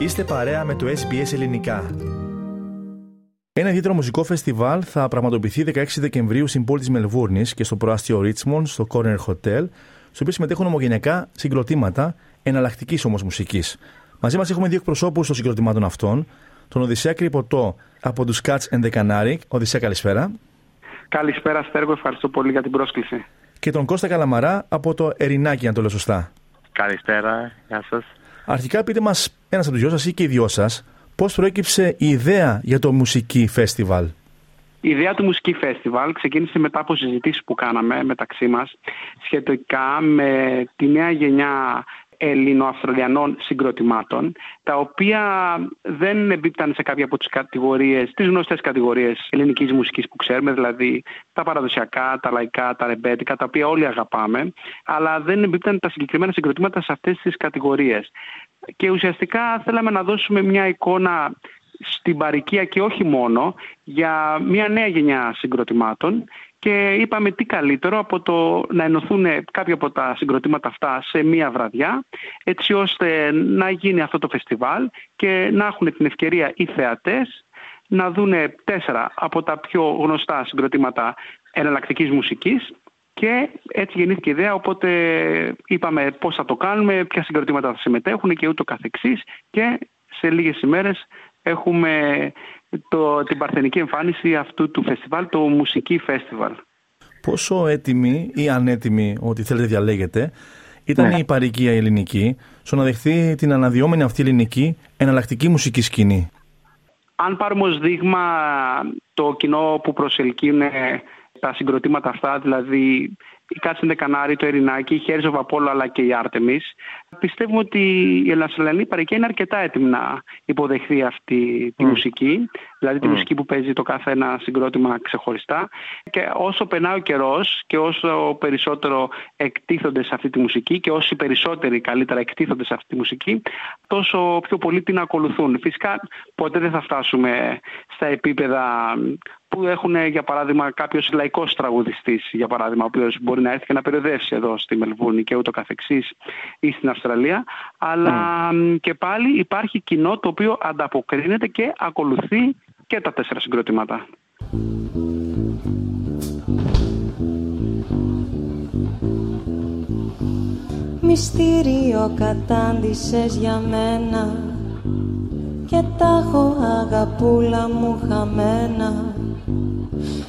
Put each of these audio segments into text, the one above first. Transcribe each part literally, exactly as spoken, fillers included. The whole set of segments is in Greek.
Είστε παρέα με το Ες Μπι Ες Ελληνικά. Ένα ιδιαίτερο μουσικό φεστιβάλ θα πραγματοποιηθεί δεκαέξι Δεκεμβρίου στην πόλη της Μελβούρνης και στο προάστιο Ρίτσμοντ, στο Corner Hotel, στο οποίο συμμετέχουν ομογενειακά συγκροτήματα εναλλακτικής όμως μουσικής. Μαζί μας έχουμε δύο εκπροσώπους των συγκροτημάτων αυτών, τον Οδυσσέα Κρυποτό από τους Cats and the Canary. Οδυσσέα, καλησπέρα. Καλησπέρα, Στέργο, ευχαριστώ πολύ για την πρόσκληση. Και τον Κώστα Καλαμαρά από το Ειρηνάκι, αν το λέω σωστά. Καλησπέρα, γεια σας. Αρχικά, πείτε μας, ένας από τους δυο σας ή και οι δυο σας, πώς προέκυψε η ιδέα για το Mousik-i Festival? Η ιδέα του Mousik-i Festival ξεκίνησε μετά από συζητήσεις που κάναμε μεταξύ μας σχετικά με τη νέα γενιά Ελληνοαυστραλιανών συγκροτημάτων, τα οποία δεν εμπίπτανε σε κάποια από τις κατηγορίες, τις γνωστές κατηγορίες ελληνικής μουσικής που ξέρουμε, δηλαδή τα παραδοσιακά, τα λαϊκά, τα ρεμπέτικα, τα οποία όλοι αγαπάμε, αλλά δεν εμπίπτανε τα συγκεκριμένα συγκροτήματα σε αυτές τις κατηγορίες. Και ουσιαστικά θέλαμε να δώσουμε μια εικόνα στην παροικία και όχι μόνο για μια νέα γενιά συγκροτημάτων. Και είπαμε τι καλύτερο από το να ενωθούν κάποια από τα συγκροτήματα αυτά σε μία βραδιά, έτσι ώστε να γίνει αυτό το φεστιβάλ και να έχουν την ευκαιρία οι θεατές να δουν τέσσερα από τα πιο γνωστά συγκροτήματα εναλλακτικής μουσικής. Και έτσι γεννήθηκε η ιδέα, οπότε είπαμε πώς θα το κάνουμε, ποια συγκροτήματα θα συμμετέχουν και ούτω καθεξής. Και σε λίγες ημέρες έχουμε το, την παρθενική εμφάνιση αυτού του φεστιβάλ, το Mousik-i Festival. Πόσο έτοιμοι ή ανέτοιμοι, ό,τι θέλετε διαλέγετε, ήταν ναι. η παροικία ελληνική στο να δεχθεί την αναδυόμενη αυτή ελληνική εναλλακτική μουσική σκηνή? Αν πάρουμε ως δείγμα το κοινό που προσελκύνε τα συγκροτήματα αυτά, δηλαδή η Cats and the Canary, το Ειρηνάκι, η Heirs of Apollo αλλά και η Άρτεμις, πιστεύουμε ότι η Ελληνοαυστραλιανή παροικία είναι αρκετά έτοιμη να υποδεχθεί αυτή τη mm. μουσική, δηλαδή τη mm. μουσική που παίζει το κάθε ένα συγκρότημα ξεχωριστά. Και όσο περνάει ο καιρός και όσο περισσότερο εκτίθονται σε αυτή τη μουσική και όσοι περισσότεροι καλύτερα εκτίθονται σε αυτή τη μουσική, τόσο πιο πολύ την ακολουθούν. Φυσικά ποτέ δεν θα φτάσουμε στα επίπεδα που έχουν, για παράδειγμα, κάποιος λαϊκός τραγουδιστής, για παράδειγμα, ο οποίος μπορεί να έρθει και να περιοδεύσει εδώ στη Μελβούρνη και ούτω καθεξής ή στην Αυστραλία, αλλά mm. και πάλι υπάρχει κοινό το οποίο ανταποκρίνεται και ακολουθεί και τα τέσσερα συγκροτήματα. Μυστήριο κατάντησες για μένα και τα έχω αγαπούλα μου χαμένα.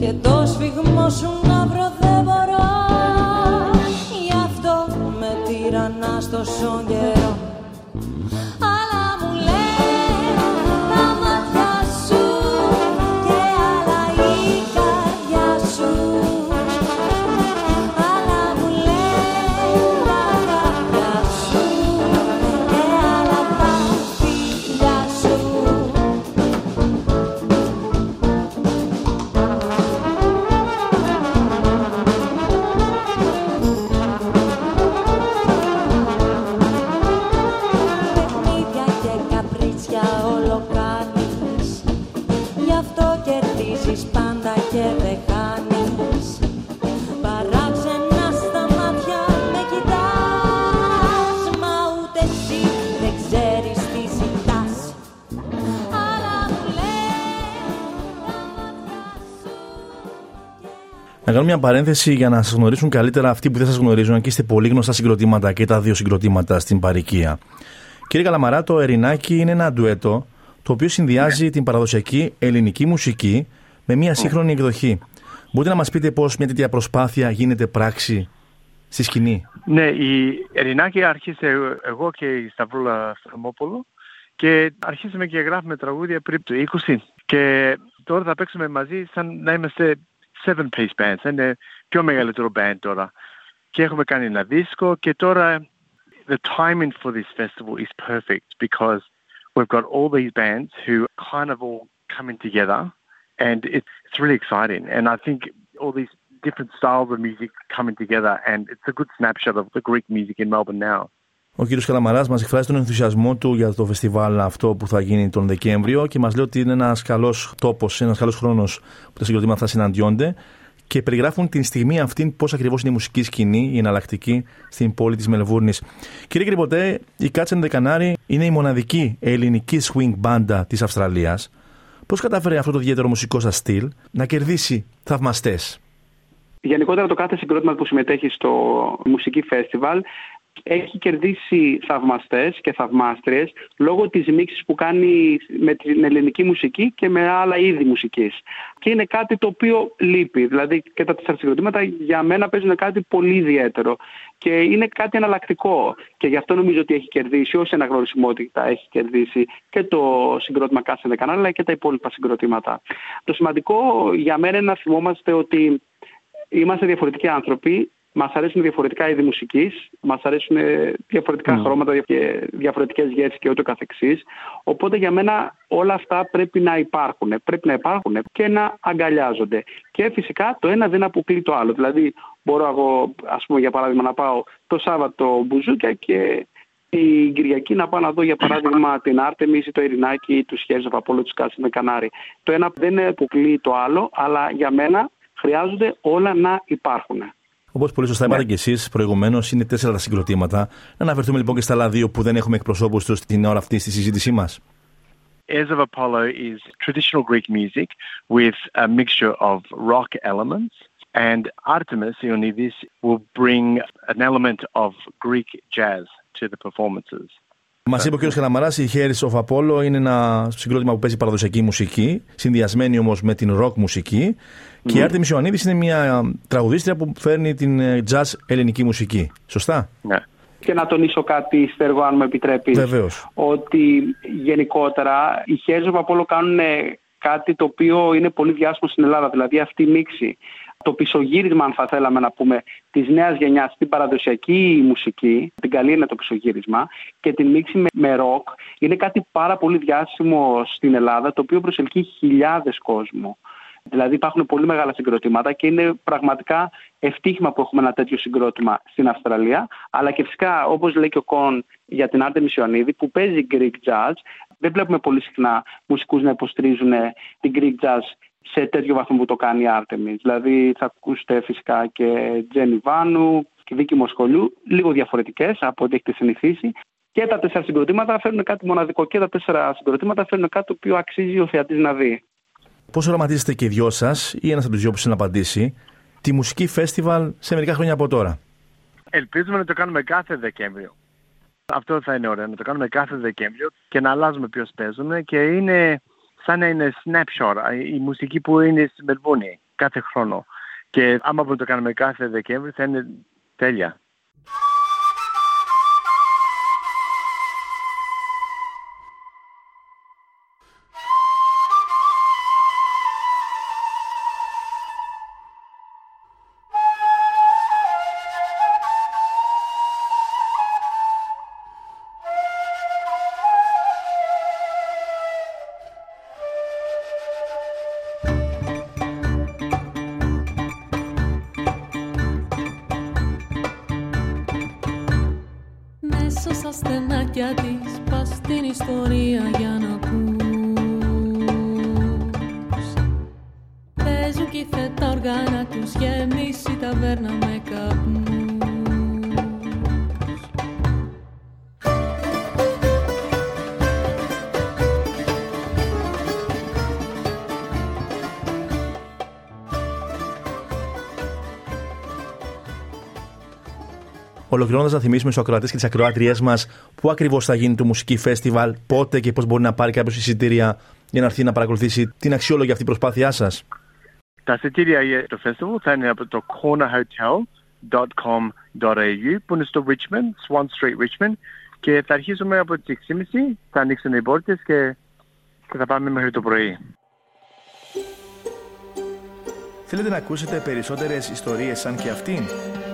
Και το σφιγμό σου να βρω δεν μπορώ, γι' αυτό με τυραννάς τόσο καιρό. Αλλά μου λέει τα μάτια σου και άλλα η καρδιά σου. Αλλά μου λέει τα μάτια σου και άλλα τα φιλιά σου. Να κάνω μια παρένθεση για να σας γνωρίσουν καλύτερα αυτοί που δεν σας γνωρίζουν, και είστε πολύ γνωστά συγκροτήματα και τα δύο συγκροτήματα στην παροικία. Κύριε Καλαμαρά, το Ειρηνάκι είναι ένα ντουέτο το οποίο συνδυάζει την παραδοσιακή ελληνική μουσική με μια σύγχρονη εκδοχή. Μπορείτε να μας πείτε πώς μια τέτοια προσπάθεια γίνεται πράξη στη σκηνή? Ναι, η Ειρηνάκι άρχισε εγώ και η Σταυρούλα Θερμοπούλου και αρχίσαμε και γράφουμε τραγούδια πριν το είκοσι. Και τώρα θα παίξουμε μαζί σαν να είμαστε seven-piece bands, είναι πιο μεγαλύτερο band τώρα. Και έχουμε κάνει ένα δίσκο και τώρα the timing for this festival is perfect because we've got all these bands who kind of all coming together and it's really exciting. And I think all these different styles of music coming together and it's a good snapshot of the Greek music in Melbourne now. Ο κύριος Καλαμαράς μας εκφράζει τον ενθουσιασμό του για το φεστιβάλ αυτό που θα γίνει τον Δεκέμβριο και μας λέει ότι είναι ένας καλός τόπος, ένας καλός χρόνος που τα συγκροτήματα θα συναντιόνται και περιγράφουν την στιγμή αυτήν πώς ακριβώς είναι η μουσική σκηνή, η εναλλακτική στην πόλη της Μελβούρνης. Κύριε Κρυποτέ, η Cats and the Canary είναι η μοναδική ελληνική swing μπάντα της Αυστραλίας. Πώς κατάφερε αυτό το ιδιαίτερο μουσικό σας στυλ να κερδίσει θαυμαστές? Γενικότερα το κάθε συγκρότημα που συμμετέχει στο Mousik-i Festival έχει κερδίσει θαυμαστές και θαυμάστριες λόγω της μίξης που κάνει με την ελληνική μουσική και με άλλα είδη μουσικής. Και είναι κάτι το οποίο λείπει. Δηλαδή και τα τέσσερα συγκροτήματα για μένα παίζουν κάτι πολύ ιδιαίτερο. Και είναι κάτι εναλλακτικό. Και γι' αυτό νομίζω ότι έχει κερδίσει, ως αναγνωρισιμότητα έχει κερδίσει και το συγκρότημα Cats and the Canary, αλλά και τα υπόλοιπα συγκροτήματα. Το σημαντικό για μένα είναι να θυμόμαστε ότι είμαστε διαφορετικοί άνθρωποι. Μας αρέσουν διαφορετικά είδη μουσικής, μας αρέσουν διαφορετικά mm. χρώματα και διαφορετικές γεύσεις και ούτω καθεξής. Οπότε για μένα όλα αυτά πρέπει να υπάρχουν, πρέπει να υπάρχουν και να αγκαλιάζονται. Και φυσικά το ένα δεν αποκλεί το άλλο. Δηλαδή μπορώ εγώ, ας πούμε για παράδειγμα, να πάω το Σάββατο μπουζούκια και την Κυριακή να πάω να δω για παράδειγμα την Άρτεμις ή το Ειρηνάκι ή τους Heirs of Apollo, τους Cats and the Canary. Το ένα δεν αποκλεί το άλλο, αλλά για μένα χρειάζονται όλα να υπάρχουν. Όπως πολύ σωστά είπατε yeah. και εσείς προηγουμένως, είναι τέσσερα τα συγκροτήματα. Να αναφερθούμε λοιπόν και στα άλλα δύο που δεν έχουμε εκπροσώπους τους την ώρα αυτή στη συζήτησή μας. Heirs of Apollo is traditional Greek music with a mixture of rock elements, and Artemis Ioannidis will bring an element of Greek jazz to the performances. Μας είπε ο κ. Καλαμαράς, η Heirs of Apollo είναι ένα συγκρότημα που παίζει παραδοσιακή μουσική, συνδυασμένη όμως με την rock μουσική. Mm. Και η Άρτεμις Ιωαννίδης είναι μια τραγουδίστρια που φέρνει την jazz ελληνική μουσική. Σωστά? Ναι. Και να τονίσω κάτι, Στέργο, αν μου επιτρέπεις. Βεβαίως. Ότι γενικότερα οι Heirs of Apollo κάνουν κάτι το οποίο είναι πολύ διάσημο στην Ελλάδα, δηλαδή αυτή η μίξη. Το πισωγύρισμα, αν θα θέλαμε να πούμε, της νέας γενιάς, την παραδοσιακή μουσική, την καλή είναι το πισωγύρισμα, και την μίξη με ροκ, είναι κάτι πάρα πολύ διάσημο στην Ελλάδα, το οποίο προσελκύει χιλιάδες κόσμου. Δηλαδή υπάρχουν πολύ μεγάλα συγκροτήματα και είναι πραγματικά ευτύχημα που έχουμε ένα τέτοιο συγκρότημα στην Αυστραλία, αλλά και φυσικά, όπως λέει και ο Κον για την Άρτεμις Ιωαννίδη, που παίζει Greek jazz, δεν βλέπουμε πολύ συχνά μουσικούς να υποστηρίζουν την Greek jazz σε τέτοιο βαθμό που το κάνει η Άρτεμις. Δηλαδή θα ακούσετε φυσικά και Τζένι Βάνου και Δίκη Μοσχολιού, λίγο διαφορετικές από ό,τι έχετε συνηθίσει. Και τα τέσσερα συγκροτήματα φέρνουν κάτι μοναδικό και τα τέσσερα συγκροτήματα φέρνουν κάτι το οποίο αξίζει ο θεατής να δει. Πώς οραματίζετε και οι δυο σας, ή ένας από τους δυο που σας απαντήσει, τη Mousik-i Festival σε μερικά χρόνια από τώρα? Ελπίζουμε να το κάνουμε κάθε Δεκέμβριο. Αυτό θα είναι ωραίο, να το κάνουμε κάθε Δεκέμβριο και να αλλάζουμε ποιος παίζουμε, και είναι σαν να είναι snapshot η μουσική που είναι στη Μελβούρνη κάθε χρόνο. Και άμα που το κάνουμε κάθε Δεκέμβριο θα είναι τέλεια. Ολοκληρώνοντας, να θυμίσουμε στους ακροατές και τις ακροάτριές μας πού ακριβώς θα γίνει το Mousik-i Festival, πότε και πώς μπορεί να πάρει κάποιος εισιτήρια για να έρθει να παρακολουθήσει την αξιόλογη αυτή προσπάθειά σας. Τα εισιτήρια για το festival θα είναι από το corner hotel dot com dot a u που είναι στο Richmond, Swan Street Richmond, και θα αρχίσουμε από τις έξι και μισή, θα ανοίξουν οι πόρτες και θα πάμε μέχρι το πρωί. Θέλετε να ακούσετε περισσότερες ιστορίες σαν και αυτήν?